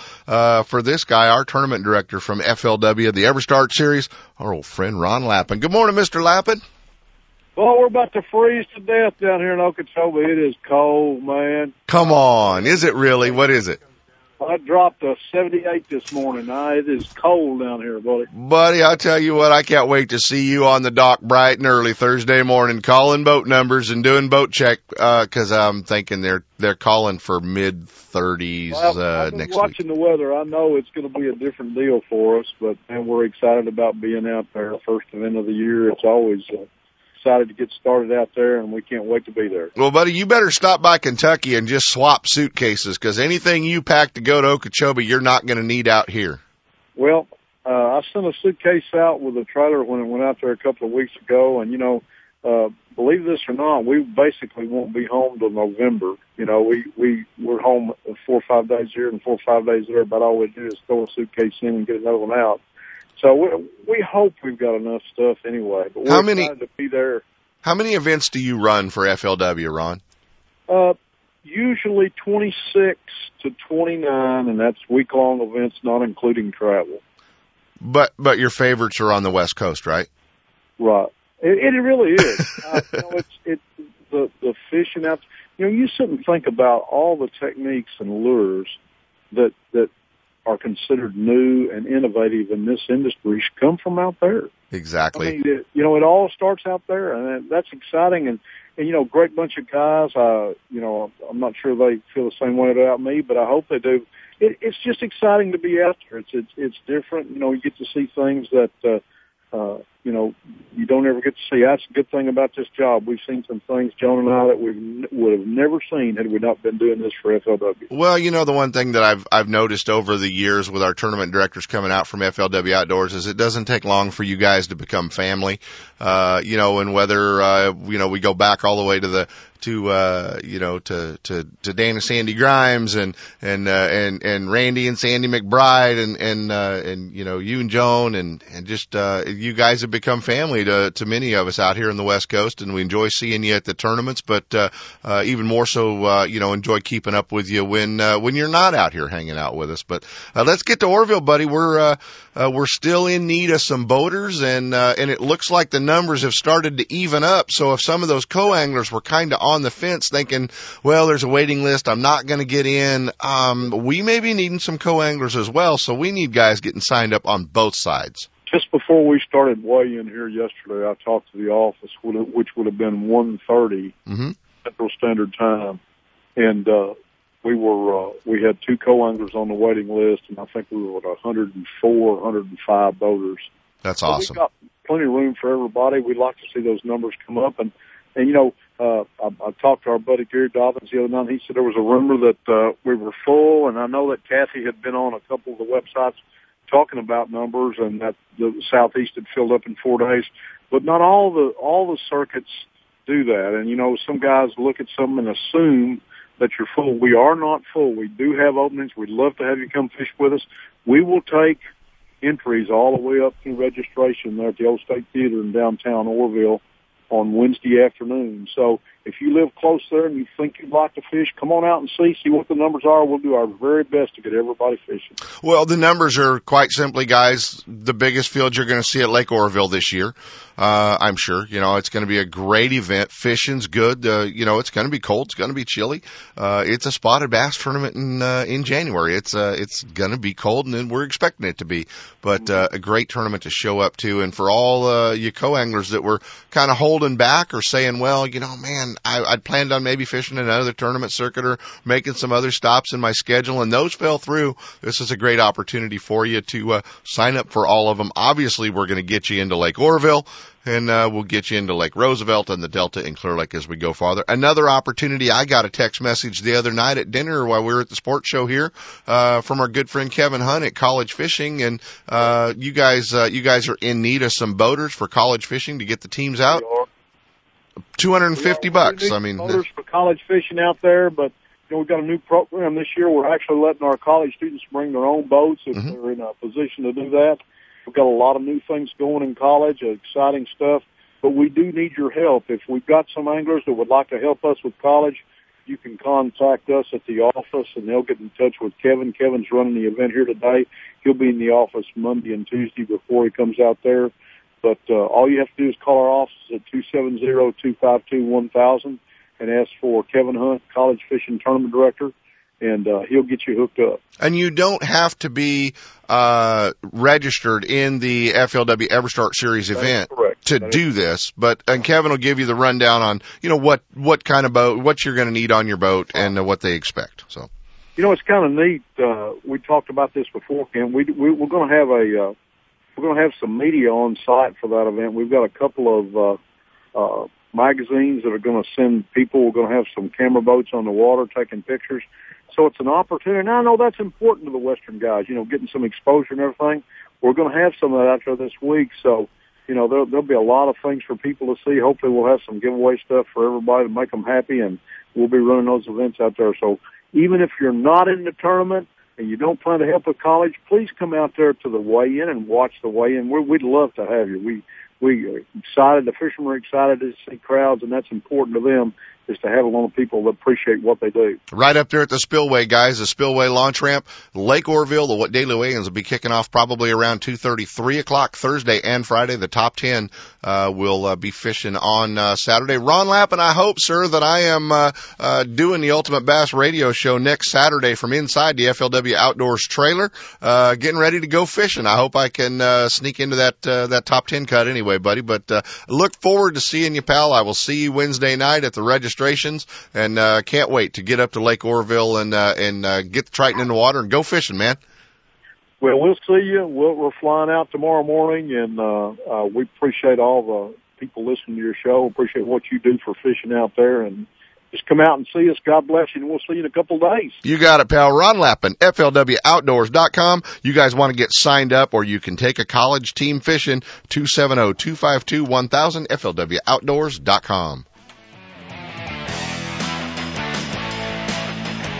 for this guy, our tournament director from FLW, the EverStart Series, our old friend Ron Lappin. Good morning, Mr. Lappin. Well, we're about to freeze to death down here in Okeechobee. It is cold, man. Come on. Is it really? What is it? I dropped a 78 this morning. It is cold down here, buddy. Buddy, I tell you what, I can't wait to see you on the dock bright and early Thursday morning, calling boat numbers and doing boat check, because I'm thinking they're calling for mid 30s next week. Watching the weather, I know it's going to be a different deal for us, but man, we're excited about being out there. First event of the year, it's always. Excited to get started out there, and we can't wait to be there. Well, buddy, you better stop by Kentucky and just swap suitcases, because anything you pack to go to Okeechobee, you're not going to need out here. Well, I sent a suitcase out with a trailer when it went out there a couple of weeks ago, and, you know, believe this or not, we basically won't be home till November. You know, we're home 4 or 5 days here and 4 or 5 days there, but all we do is throw a suitcase in and get another one out. So we hope we've got enough stuff anyway, but we're excited to be there. How many events do you run for FLW, Ron? Usually 26 to 29, and that's week-long events, not including travel. But your favorites are on the West Coast, right? Right. It really is. The fishing out. You know, you sit and think about all the techniques and lures that are considered new and innovative in this industry should come from out there. Exactly. I mean, it all starts out there, and that's exciting. And you know, great bunch of guys. I'm not sure they feel the same way about me, but I hope they do. It's just exciting to be out there. It's different. You know, you get to see things that you don't ever get to see. That's a good thing about this job. We've seen some things, Joan and I, that we would have never seen had we not been doing this for FLW. Well, you know, the one thing that I've noticed over the years with our tournament directors coming out from FLW Outdoors is it doesn't take long for you guys to become family. And whether we go back all the way to Dan and Sandy Grimes and Randy and Sandy McBride and you and Joan and just you guys have become family to many of us out here on the West Coast, and we enjoy seeing you at the tournaments, but even more so enjoy keeping up with you when you're not out here hanging out with us. But let's get to Oroville, buddy. We're still in need of some boaters, and it looks like the numbers have started to even up. So if some of those co-anglers were kind of on the fence thinking, well, there's a waiting list, I'm not going to get in, we may be needing some co-anglers as well. So we need guys getting signed up on both sides. Just before we started way in here yesterday, I talked to the office, which would have been 1:30 Central Standard Time, and we had 2 co-anglers on the waiting list, and I think we were at 104, 105 boaters. That's awesome. So we got plenty of room for everybody. We'd like to see those numbers come up, and you know, I talked to our buddy Gary Dobbins the other night. He said there was a rumor that we were full, and I know that Kathy had been on a couple of the websites talking about numbers, and that the Southeast had filled up in 4 days. But not all the circuits do that. And, you know, some guys look at something and assume that you're full. We are not full. We do have openings. We'd love to have you come fish with us. We will take entries all the way up through registration there at the Old State Theater in downtown Oroville on Wednesday afternoon. So if you live close there and you think you'd like to fish, come on out and see what the numbers are. We'll do our very best to get everybody fishing. Well, the numbers are quite simply, guys, the biggest field you're going to see at Lake Oroville this year, I'm sure. You know, it's going to be a great event. Fishing's good. You know, it's going to be cold. It's going to be chilly. It's a spotted bass tournament in January. It's going to be cold, and then we're expecting it to be. But a great tournament to show up to. And for all you co-anglers that were kind of holding back or saying, well, you know, man, I'd planned on maybe fishing in another tournament circuit or making some other stops in my schedule, and those fell through. This is a great opportunity for you to sign up for all of them. Obviously, we're going to get you into Lake Oroville, and we'll get you into Lake Roosevelt and the Delta and Clear Lake as we go farther. Another opportunity, I got a text message the other night at dinner while we were at the sports show here from our good friend Kevin Hunt at College Fishing, and you guys are in need of some boaters for College Fishing to get the teams out. $250. I mean, voters for college fishing out there, but you know, we've got a new program this year. We're actually letting our college students bring their own boats if they're in a position to do that. We've got a lot of new things going in college, exciting stuff, but we do need your help. If we've got some anglers that would like to help us with college, you can contact us at the office, and they'll get in touch with Kevin. Kevin's running the event here today. He'll be in the office Monday and Tuesday before he comes out there. But all you have to do is call our office at 270-252-1000 and ask for Kevin Hunt, College Fishing Tournament Director, and he'll get you hooked up. And you don't have to be registered in the FLW EverStart Series event to do this. But and Kevin will give you the rundown on, you know, what kind of boat, what you're going to need on your boat, and what they expect. So, you know, it's kind of neat. We talked about this before, Ken. We're going to have a we're going to have some media on site for that event. We've got a couple of magazines that are going to send people. We're going to have some camera boats on the water taking pictures. So it's an opportunity. And I know that's important to the Western guys, you know, getting some exposure and everything. We're going to have some of that out there this week. So, you know, there'll be a lot of things for people to see. Hopefully we'll have some giveaway stuff for everybody to make them happy, and we'll be running those events out there. So even if you're not in the tournament, and you don't plan to help with college, please come out there to the weigh-in and watch the weigh-in. We'd love to have you. We are excited. The fishermen are excited to see crowds, and that's important to them, is to have a lot of people that appreciate what they do. Right up there at the spillway, guys, the spillway launch ramp, Lake Oroville, the daily weigh-ins will be kicking off probably around 2:30, 3 o'clock Thursday and Friday. The top 10 will be fishing on Saturday. Ron Lappin, I hope, sir, that I am doing the Ultimate Bass Radio Show next Saturday from inside the FLW Outdoors trailer, getting ready to go fishing. I hope I can sneak into that top 10 cut anyway, buddy. But look forward to seeing you, pal. I will see you Wednesday night at the registrations, and can't wait to get up to Lake Oroville and get the Triton in the water and go fishing, man. Well, we'll see you. We're flying out tomorrow morning, and we appreciate all the people listening to your show. Appreciate what you do for fishing out there, and just come out and see us. God bless you, and we'll see you in a couple of days. You got it, pal. Ron Lappin, FLWOutdoors.com. You guys want to get signed up, or you can take a college team fishing, 270-252-1000, FLWOutdoors.com.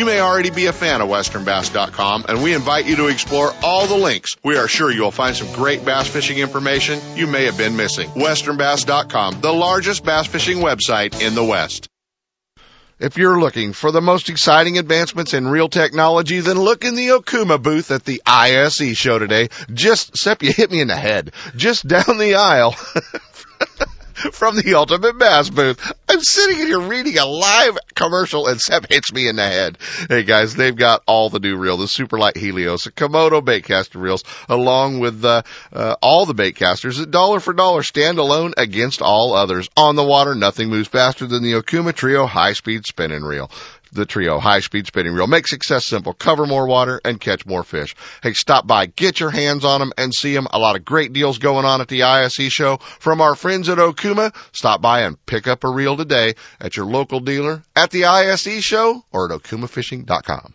You may already be a fan of westernbass.com, and we invite you to explore all the links. We are sure you'll find some great bass fishing information you may have been missing. Westernbass.com, the largest bass fishing website in the West. If you're looking for the most exciting advancements in reel technology, then look in the Okuma booth at the ISE show today. You hit me in the head. Just down the aisle. From the Ultimate Bass booth. I'm sitting here reading a live commercial, and Sep hits me in the head. Hey, guys, they've got all the new reel, the Superlight Helios, a Komodo baitcaster reels, along with all the baitcasters at dollar for dollar, standalone against all others. On the water, nothing moves faster than the Okuma Trio high-speed spinning reel. The Trio high-speed spinning reel. Make success simple. Cover more water and catch more fish. Hey, stop by. Get your hands on them and see them. A lot of great deals going on at the ISE show from our friends at Okuma. Stop by and pick up a reel today at your local dealer, at the ISE show, or at okumafishing.com.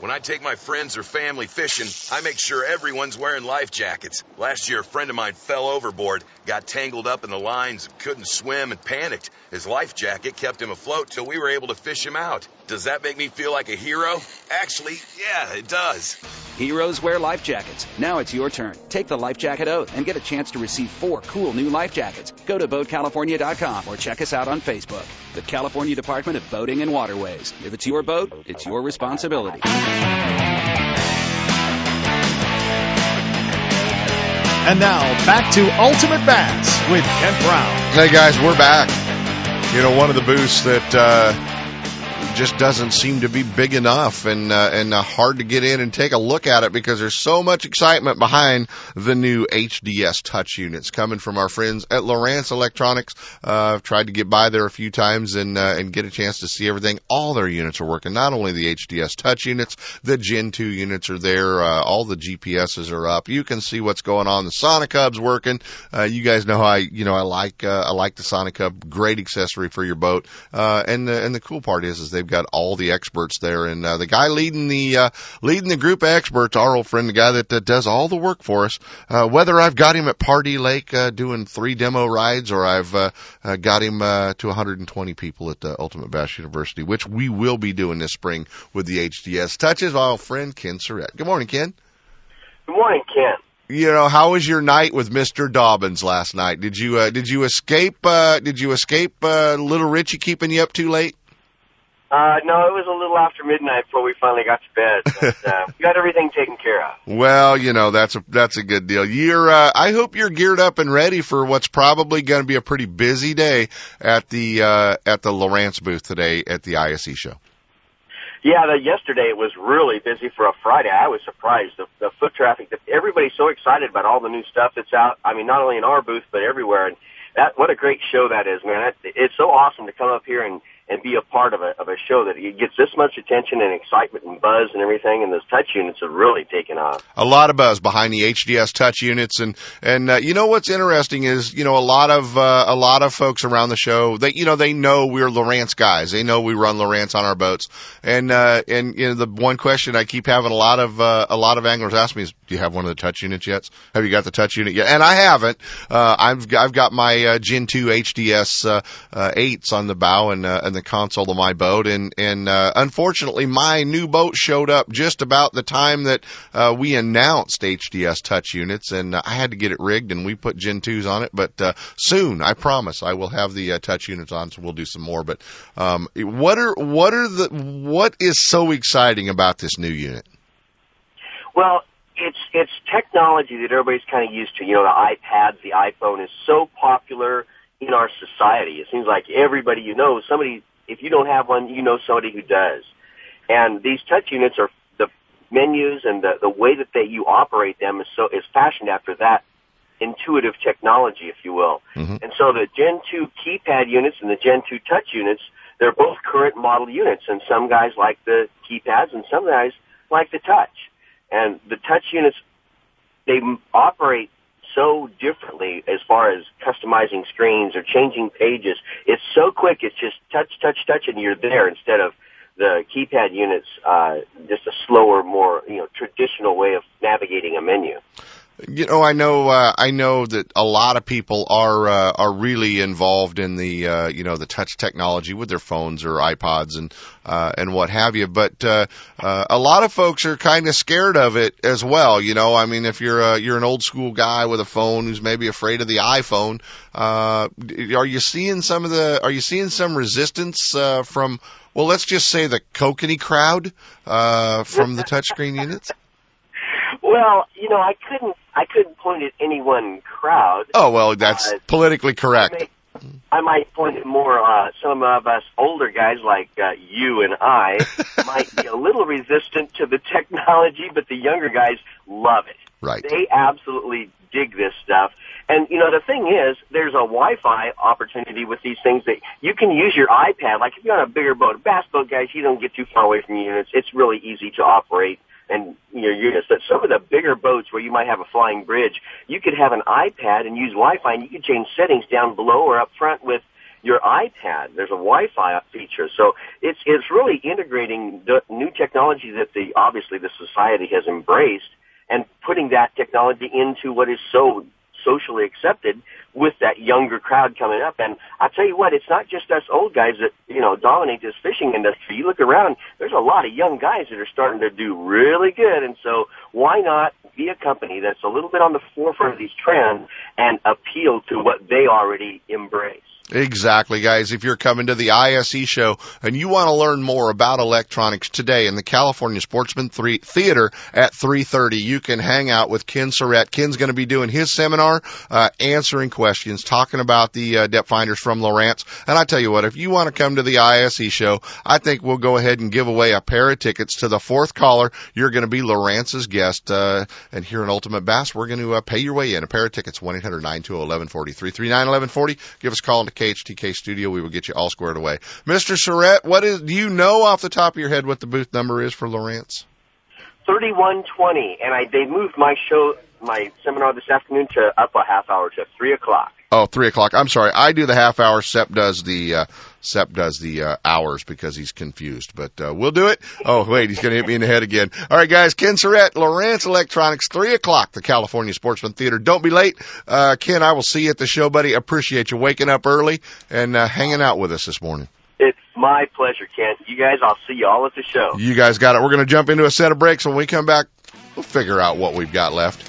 When I take my friends or family fishing, I make sure everyone's wearing life jackets. Last year, a friend of mine fell overboard, got tangled up in the lines, couldn't swim, and panicked. His life jacket kept him afloat till we were able to fish him out. Does that make me feel like a hero? Actually, yeah, it does. Heroes wear life jackets. Now it's your turn. Take the life jacket oath and get a chance to receive 4 cool new life jackets. Go to BoatCalifornia.com or check us out on Facebook. The California Department of Boating and Waterways. If it's your boat, it's your responsibility. And now, back to Ultimate Bass with Kent Brown. Hey, guys, we're back. You know, one of the booths that just doesn't seem to be big enough and hard to get in and take a look at it because there's so much excitement behind the new HDS Touch units coming from our friends at Lowrance Electronics. I've tried to get by there a few times and get a chance to see everything. All their units are working, not only the HDS Touch units, the Gen 2 units are there. All the GPSs are up. You can see what's going on. The Sonic Hub's working. You guys know how I like the Sonic Hub. Great accessory for your boat. And the cool part is they've got all the experts there, and the guy leading the group of experts, our old friend, the guy that does all the work for us, whether I've got him at Pardee Lake doing 3 demo rides or I've got him to 120 people at Ultimate Bass University, which we will be doing this spring with the HDS Touches, our friend Ken Sarratt. Good morning, Ken. Good morning, Ken. You know, how was your night with Mr. Dobbins last night? Did you escape Little Richie keeping you up too late? No, it was a little after midnight before we finally got to bed. But, we got everything taken care of. Well, you know, that's a good deal. I hope you're geared up and ready for what's probably going to be a pretty busy day at the Lowrance booth today at the ISE show. Yeah, yesterday it was really busy for a Friday. I was surprised. The foot traffic, everybody's so excited about all the new stuff that's out. I mean, not only in our booth, but everywhere. And what a great show that is, man. It's so awesome to come up here and be a part of a show that gets this much attention and excitement and buzz and everything, and those touch units have really taken off. A lot of buzz behind the HDS touch units, and you know what's interesting is, you know, a lot of folks around the show, they know we're Lowrance guys, they know we run Lowrance on our boats, and you know, the one question I keep having a lot of anglers ask me is, do you have one of the touch units yet? Have you got the touch unit yet? And I haven't. I've got my Gen 2 HDS 8s on the bow and the console of my boat, and unfortunately my new boat showed up just about the time that we announced HDS touch units, and I had to get it rigged, and we put Gen 2s on it, but soon, I promise, I will have the touch units on, so we'll do some more. But what is so exciting about this new unit? Well, it's technology that everybody's kind of used to. You know, the iPads, the iPhone is so popular in our society. It seems like everybody, you know, somebody. If you don't have one, you know somebody who does. And these touch units are the menus, and the way that you operate them is fashioned after that intuitive technology, if you will. Mm-hmm. And so the Gen 2 keypad units and the Gen 2 touch units, they're both current model units, and some guys like the keypads and some guys like the touch. And the touch units, they operate so differently as far as customizing screens or changing pages. It's so quick. It's just touch, and you're there, instead of the keypad units, just a slower, more, traditional way of navigating a menu. I know that a lot of people are really involved in the the touch technology with their phones or iPods and what have you, but a lot of folks are kind of scared of it as well. I mean, if you're an old school guy with a phone who's maybe afraid of the iPhone, are you seeing some resistance from, well, let's just say the kokanee crowd from the touchscreen units? Well, I couldn't point at any one crowd. Oh, well, that's politically correct. I might point at more, some of us older guys like you and I might be a little resistant to the technology, but the younger guys love it. Right. They absolutely dig this stuff. And, the thing is, there's a Wi-Fi opportunity with these things that you can use your iPad. Like if you're on a bigger boat, a bass boat, guys, you don't get too far away from the units. It's really easy to operate. And your units, but some of the bigger boats where you might have a flying bridge, you could have an iPad and use Wi-Fi, and you could change settings down below or up front with your iPad. There's a Wi-Fi feature, so it's really integrating the new technology that the society has embraced and putting that technology into what is so socially accepted with that younger crowd coming up. And I'll tell you what, it's not just us old guys that, dominate this fishing industry. You look around, there's a lot of young guys that are starting to do really good. And so why not be a company that's a little bit on the forefront of these trends and appeal to what they already embrace? Exactly, guys. If you're coming to the ISE show and you want to learn more about electronics today in the California Sportsman Theater at 3:30, you can hang out with Ken Sarratt. Ken's going to be doing his seminar, answering questions, talking about the depth finders from Lowrance. And I tell you what, if you want to come to the ISE show, I think we'll go ahead and give away a pair of tickets to the fourth caller. You're going to be Lowrance's guest. And here in Ultimate Bass, we're going to pay your way in. A pair of tickets, 1-800-920-1140, 339-1140. Give us a call into KHTK studio. We will get you all squared away. Mr. Sarratt, do you know off the top of your head what the booth number is for Lowrance? 3120, and they moved my seminar this afternoon to up a half hour to 3:00. Oh, 3:00. I'm sorry. I do the half hour. Sep does the hours because he's confused, but we'll do it. Oh, wait, he's going to hit me in the head again. All right, guys, Ken Sarratt, Lowrance Electronics, 3:00, the California Sportsman Theater. Don't be late. Ken, I will see you at the show, buddy. Appreciate you waking up early and hanging out with us this morning. It's my pleasure, Ken. You guys, I'll see you all at the show. You guys got it. We're going to jump into a set of breaks. When we come back, we'll figure out what we've got left.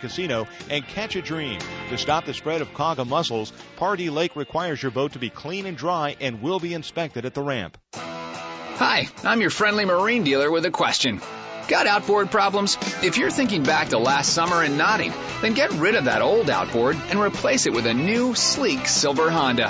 Casino and catch a dream. To stop the spread of quagga mussels, Pardee Lake requires your boat to be clean and dry and will be inspected at the ramp. Hi, I'm your friendly marine dealer with a question. Got outboard problems? If you're thinking back to last summer and nodding, then get rid of that old outboard and replace it with a new, sleek silver Honda.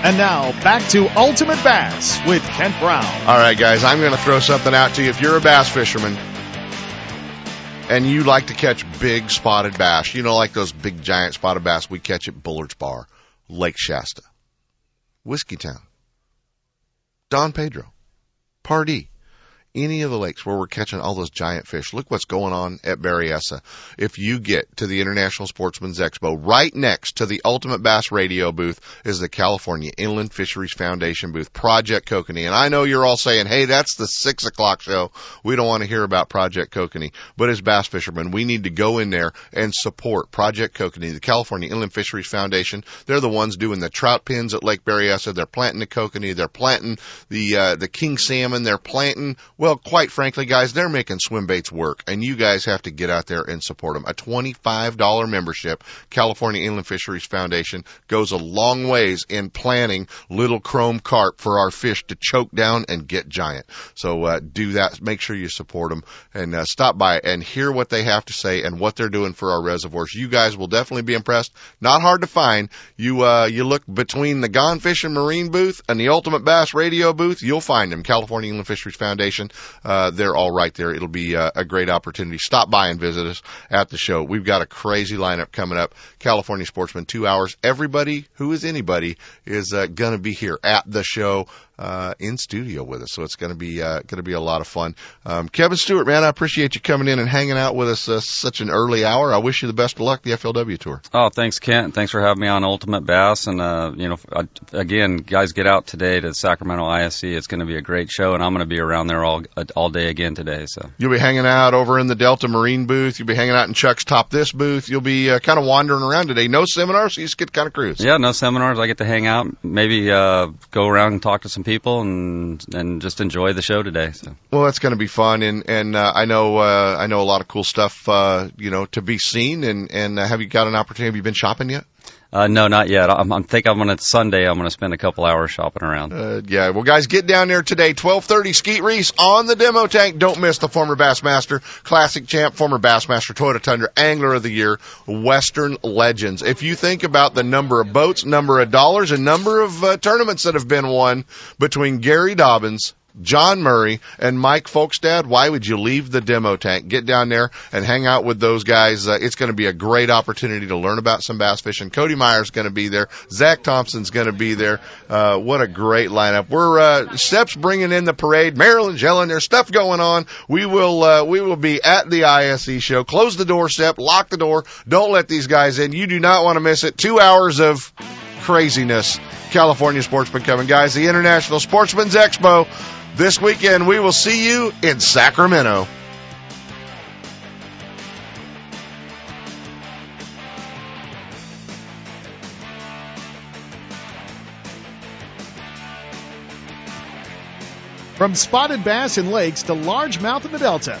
And now, back to Ultimate Bass with Kent Brown. All right, guys, I'm going to throw something out to you. If you're a bass fisherman and you like to catch big spotted bass, you know, like those big, giant spotted bass we catch at Bullard's Bar, Lake Shasta, Whiskeytown, Don Pedro, Pardee, any of the lakes where we're catching all those giant fish. Look what's going on at Berryessa. If you get to the International Sportsman's Expo, right next to the Ultimate Bass Radio booth is the California Inland Fisheries Foundation booth, Project Kokanee. And I know you're all saying, hey, that's the 6 o'clock show. We don't want to hear about Project Kokanee. But as bass fishermen, we need to go in there and support Project Kokanee, the California Inland Fisheries Foundation. They're the ones doing the trout pins at Lake Berryessa. They're planting the kokanee. They're planting the king salmon. They're planting... Well, quite frankly, guys, they're making swim baits work, and you guys have to get out there and support them. A $25 membership, California Inland Fisheries Foundation, goes a long ways in planning little chrome carp for our fish to choke down and get giant. So do that. Make sure you support them, and stop by and hear what they have to say and what they're doing for our reservoirs. You guys will definitely be impressed. Not hard to find. You look between the Gone Fishing Marine booth and the Ultimate Bass Radio booth, you'll find them. California Inland Fisheries Foundation. They're all right there. It'll be a great opportunity. Stop by and visit us at the show. We've got a crazy lineup coming up. California Sportsman, 2 hours. Everybody who is anybody is going to be here at the show in studio with us. So it's going to be a lot of fun. Kevin Stewart, man, I appreciate you coming in and hanging out with us such an early hour. I wish you the best of luck the FLW tour. Oh, thanks, Kent. Thanks for having me on Ultimate Bass. And, again, guys, get out today to Sacramento ISE. It's going to be a great show, and I'm going to be around there all day again today. So you'll be hanging out over in the Delta Marine booth. You'll be hanging out in Chuck's Top This booth. You'll be kind of wandering around today. No seminars, so you just get kind of cruise. Yeah, no seminars. I get to hang out, maybe go around and talk to some people and just enjoy the show today. So. Well, that's going to be fun, and I know a lot of cool stuff to be seen. And have you got an opportunity? Have you been shopping yet? No, not yet. I think I'm going to Sunday. I'm going to spend a couple hours shopping around. Yeah. Well, guys, get down there today. 12:30. Skeet Reese on the demo tank. Don't miss the former Bassmaster Classic champ, former Bassmaster Toyota Tundra Angler of the Year, Western Legends. If you think about the number of boats, number of dollars, and number of tournaments that have been won between Gary Dobbins, John Murray, and Mike Folkstad, why would you leave the demo tank? Get down there and hang out with those guys. It's going to be a great opportunity to learn about some bass fishing. Cody Meyer's going to be there. Zach Thompson's going to be there. What a great lineup. We're Steps bringing in the parade. Maryland's yelling. There's stuff going on. We will be at the ISE show. Close the door, Step. Lock the door. Don't let these guys in. You do not want to miss it. 2 hours of craziness. California Sportsman coming. Guys, the International Sportsman's Expo this weekend. We will see you in Sacramento. From spotted bass in lakes to largemouth in the Delta,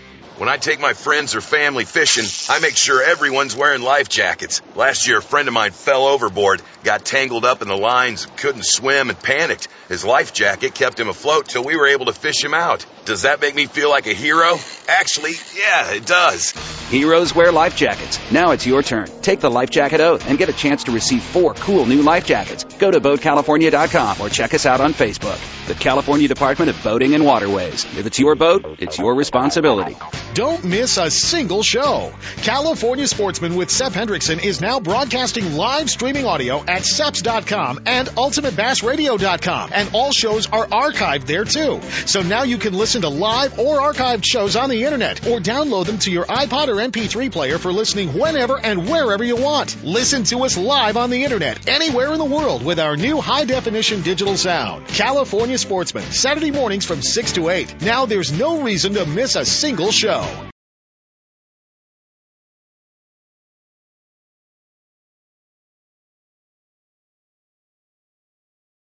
When I take my friends or family fishing, I make sure everyone's wearing life jackets. Last year, a friend of mine fell overboard, got tangled up in the lines, couldn't swim, and panicked. His life jacket kept him afloat till we were able to fish him out. Does that make me feel like a hero? Actually, yeah, it does. Heroes wear life jackets. Now it's your turn. Take the life jacket oath and get a chance to receive 4 cool new life jackets. Go to BoatCalifornia.com or check us out on Facebook. The California Department of Boating and Waterways. If it's your boat, it's your responsibility. Don't miss a single show. California Sportsman with Sepp Hendrickson is now broadcasting live streaming audio at seps.com and ultimatebassradio.com. And all shows are archived there too. So now you can listen to live or archived shows on the internet or download them to your iPod or MP3 player for listening whenever and wherever you want. Listen to us live on the internet anywhere in the world with our new high-definition digital sound. California Sportsman, Saturday mornings from 6 to 8. Now there's no reason to miss a single show.